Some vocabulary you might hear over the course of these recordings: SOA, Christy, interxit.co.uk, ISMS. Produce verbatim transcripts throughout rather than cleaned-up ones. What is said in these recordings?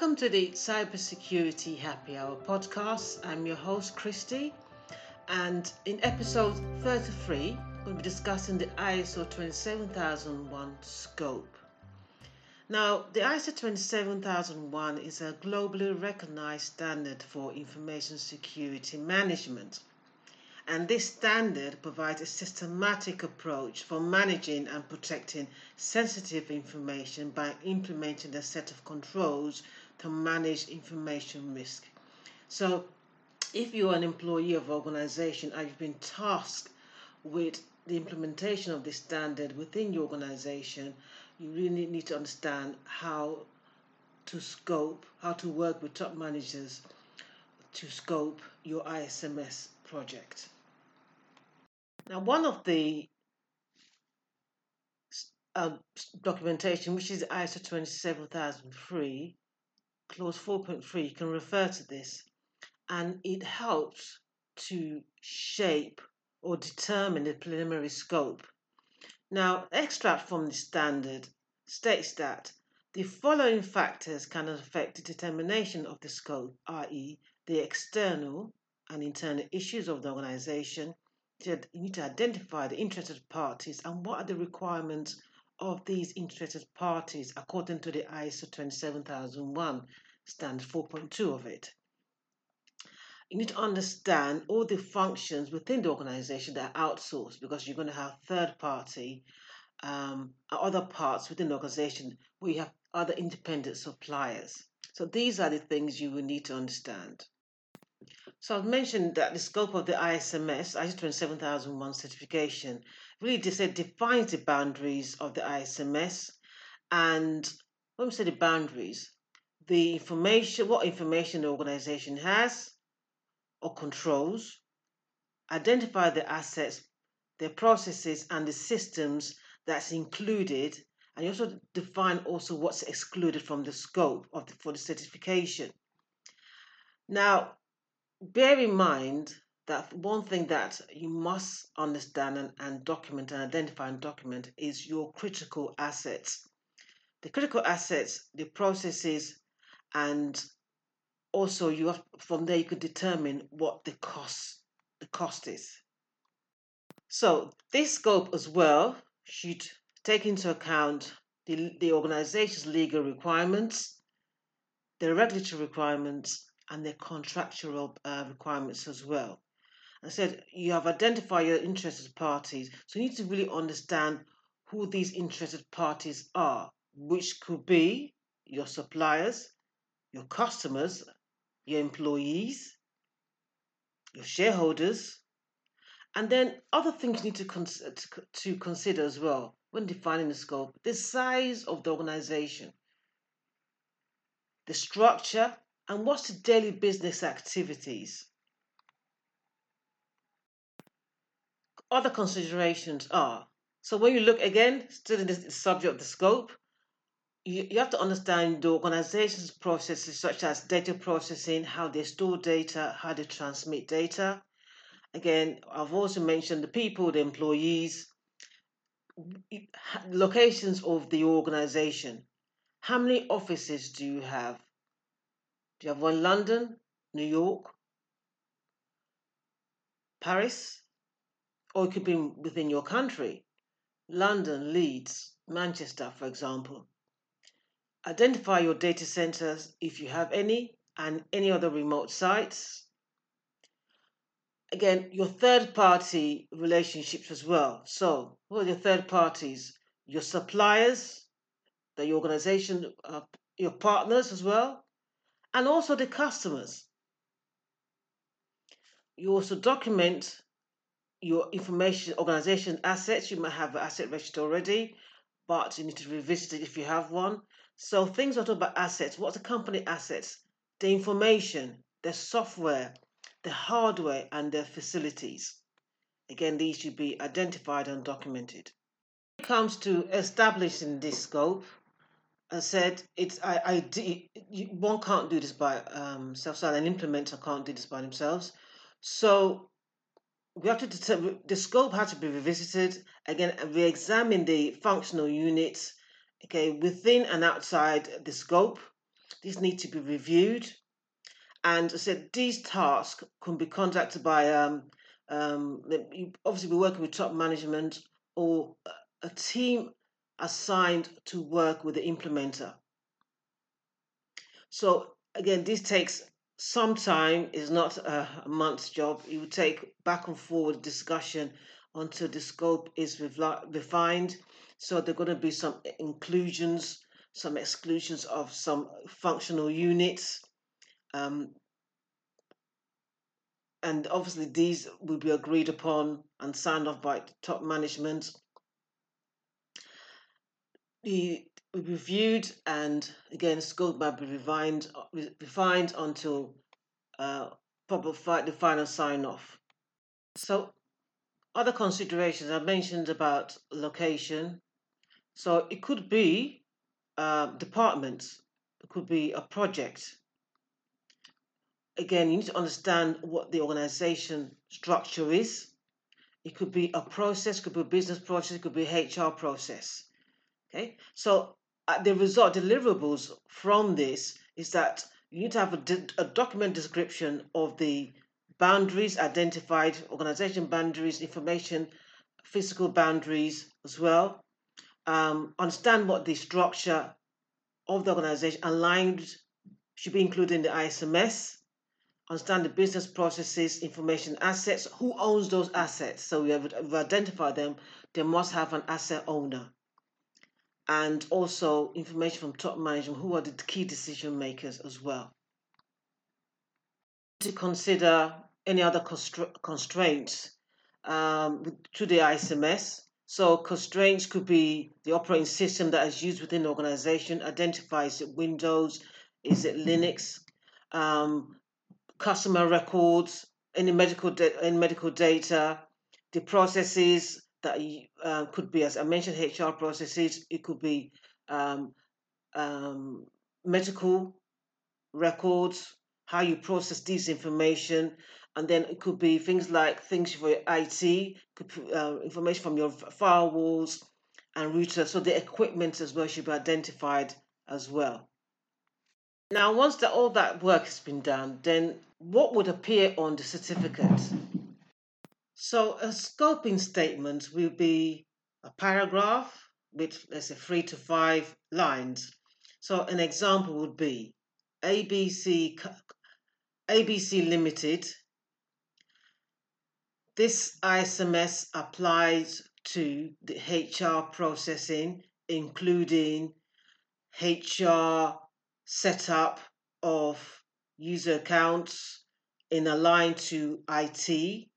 Welcome to the Cybersecurity Happy Hour podcast. I'm your host Christy, and in episode thirty-three we'll be discussing the I S O twenty-seven thousand one scope. Now, the I S O twenty-seven thousand one is a globally recognized standard for information security management, and this standard provides a systematic approach for managing and protecting sensitive information by implementing a set of controls to manage information risk. So if you're an employee of an organization and you've been tasked with the implementation of this standard within your organization, you really need to understand how to scope, how to work with top managers to scope your I S M S project. Now, one of the uh, documentation, which is I S O twenty-seven thousand three, clause four point three, you can refer to this, and it helps to shape or determine the preliminary scope. Now, extract from the standard states that the following factors can affect the determination of the scope, that is the external and internal issues of the organisation. You need to identify the interested parties and what are the requirements of these interested parties according to the I S O twenty-seven thousand one standard four point two of it. You need to understand all the functions within the organisation that are outsourced, because you're going to have third party, um, other parts within the organisation where you have other independent suppliers. So these are the things you will need to understand. So I've mentioned that the scope of the I S M S, I S O twenty-seven thousand one certification, really defines the boundaries of the I S M S. And when we say the boundaries, the information, what information the organisation has or controls, identify the assets, their processes and the systems that's included, and you also define also what's excluded from the scope of the, for the certification. Now, bear in mind that one thing that you must understand and, and document and identify and document is your critical assets. The critical assets, the processes, and also, you have, from there you could determine what the cost the cost is. So this scope as well should take into account the, the organization's legal requirements, their regulatory requirements, and their contractual uh, requirements as well. I said you have identified your interested parties, so you need to really understand who these interested parties are, which could be your suppliers, your customers, your employees, your shareholders, and then other things you need to, cons- to consider as well when defining the scope: the size of the organization, the structure, and what's the daily business activities. Other considerations are, so when you look again, still in the subject of the scope, you, you have to understand the organization's processes, such as data processing, how they store data, how they transmit data. Again, I've also mentioned the people, the employees, locations of the organization. How many offices do you have? Do you have one in London, New York, Paris? Or it could be within your country. London, Leeds, Manchester, for example. Identify your data centers, if you have any, and any other remote sites. Again, your third-party relationships as well. So, what are your third parties? Your suppliers, the organization, uh, your partners as well, and also the customers. You also document your information, organization assets. You might have an asset register already, but you need to revisit it if you have one. So things are talking about assets. What's the company assets? The information, the software, the hardware, and the facilities. Again, these should be identified and documented. When it comes to establishing this scope, I said, it's I, I do, you, one can't do this by um, self-style, and implementer can't do this by themselves. So we have to determine the scope has to be revisited again, and re-examine the functional units, okay, within and outside the scope, These need to be reviewed. And I said these tasks can be conducted by, um, um, you obviously, we're working with top management or a team assigned to work with the implementer. So again, this takes some time. It's not a month's job. It would take back and forward discussion until the scope is refined. So there are going to be some inclusions, some exclusions of some functional units. Um, and obviously these will be agreed upon and signed off by top management. The reviewed and again scope might be refined, refined until uh, proper fi the final sign off. So other considerations I mentioned about location. So it could be uh, departments, it could be a project. Again, you need to understand what the organization structure is. It could be a process, it could be a business process, it could be an H R process. Okay, so uh, the result deliverables from this is that you need to have a, a document description of the boundaries identified, organization boundaries, information, physical boundaries as well. Um, understand what the structure of the organization aligned should be included in the I S M S. Understand the business processes, information assets, who owns those assets. So we have identified them, they must have an asset owner. And also information from top management, who are the key decision makers as well. To consider any other constra constraints um, to the I S M S. So constraints could be the operating system that is used within the organization, identify is it Windows, is it Linux, um, customer records, any medical, any medical data, the processes that uh, could be, as I mentioned, H R processes, it could be um, um, medical records, how you process this information, and then it could be things like things for your I T, uh, information from your firewalls and routers, so the equipment as well should be identified as well. Now, once that all that work has been done, then what would appear on the certificate? So a scoping statement will be a paragraph with, let's say, three to five lines. So an example would be A B C, A B C Limited. This I S M S applies to the H R processing, including H R setup of user accounts in a line to I T,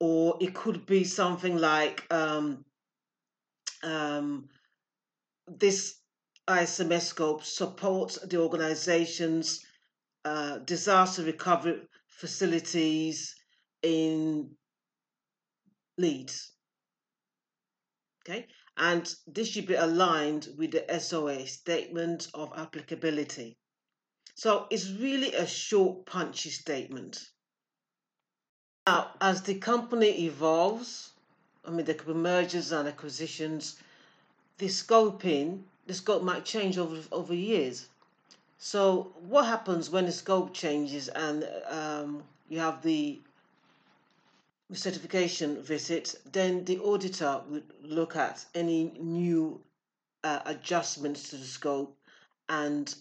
or it could be something like um, um, this I S M S scope supports the organization's uh, disaster recovery facilities in Leeds. Okay. And this should be aligned with the S O A, Statement of Applicability. So it's really a short, punchy statement. Now, as the company evolves, I mean, there could be mergers and acquisitions, the scoping, the scope might change over, over years. So what happens when the scope changes and um, you have the certification visit, then the auditor would look at any new uh, adjustments to the scope and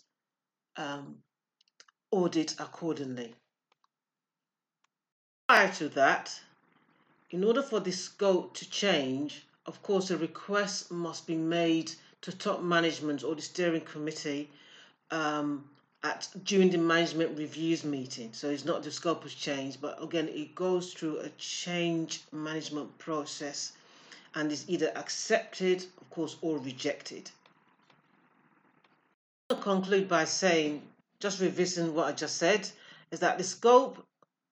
um, audit accordingly. Prior to that, in order for the scope to change, of course, a request must be made to top management or the steering committee um, At, during the management reviews meeting. So it's not the scope has changed, but again, it goes through a change management process and is either accepted, of course, or rejected. I'll conclude by saying, just revisiting what I just said, is that the scope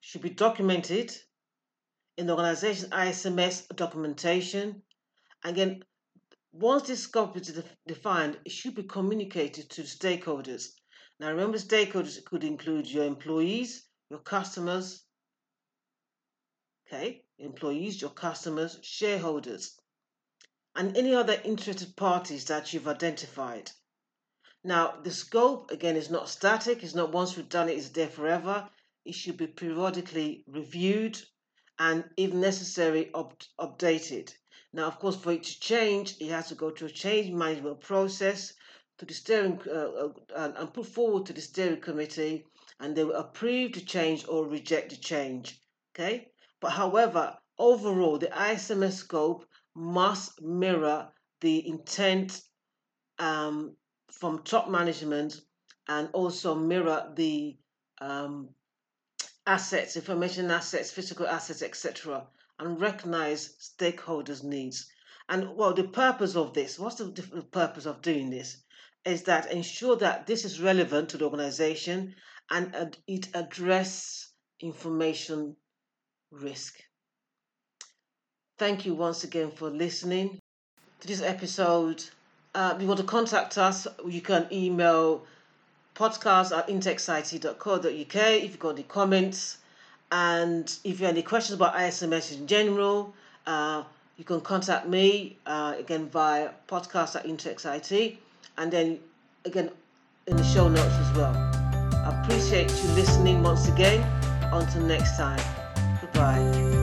should be documented in the organization's I S M S documentation. Again, once this scope is defined, it should be communicated to stakeholders. Now, remember, stakeholders could include your employees, your customers, okay, employees, your customers, shareholders, and any other interested parties that you've identified. Now, the scope, again, is not static. It's not once we've done it, it's there forever. It should be periodically reviewed and, if necessary, updated. Now, of course, for it to change, it has to go through a change management process to the steering uh, uh, and put forward to the steering committee, and they will approve the change or reject the change. Okay? But, however, overall, the I S M S scope must mirror the intent um, from top management and also mirror the um, assets, information assets, physical assets, et cetera, and recognize stakeholders' needs. And, well, the purpose of this, what's the, the purpose of doing this, is that ensure that this is relevant to the organization and uh, it address information risk. Thank you once again for listening to this episode. Uh, if you want to contact us, you can email podcast at interxit dot co dot uk if you've got any comments. And if you have any questions about I S M S in general, uh, you can contact me, uh, again, via podcast at interxit. And then, again, in the show notes as well. I appreciate you listening once again. Until next time, goodbye.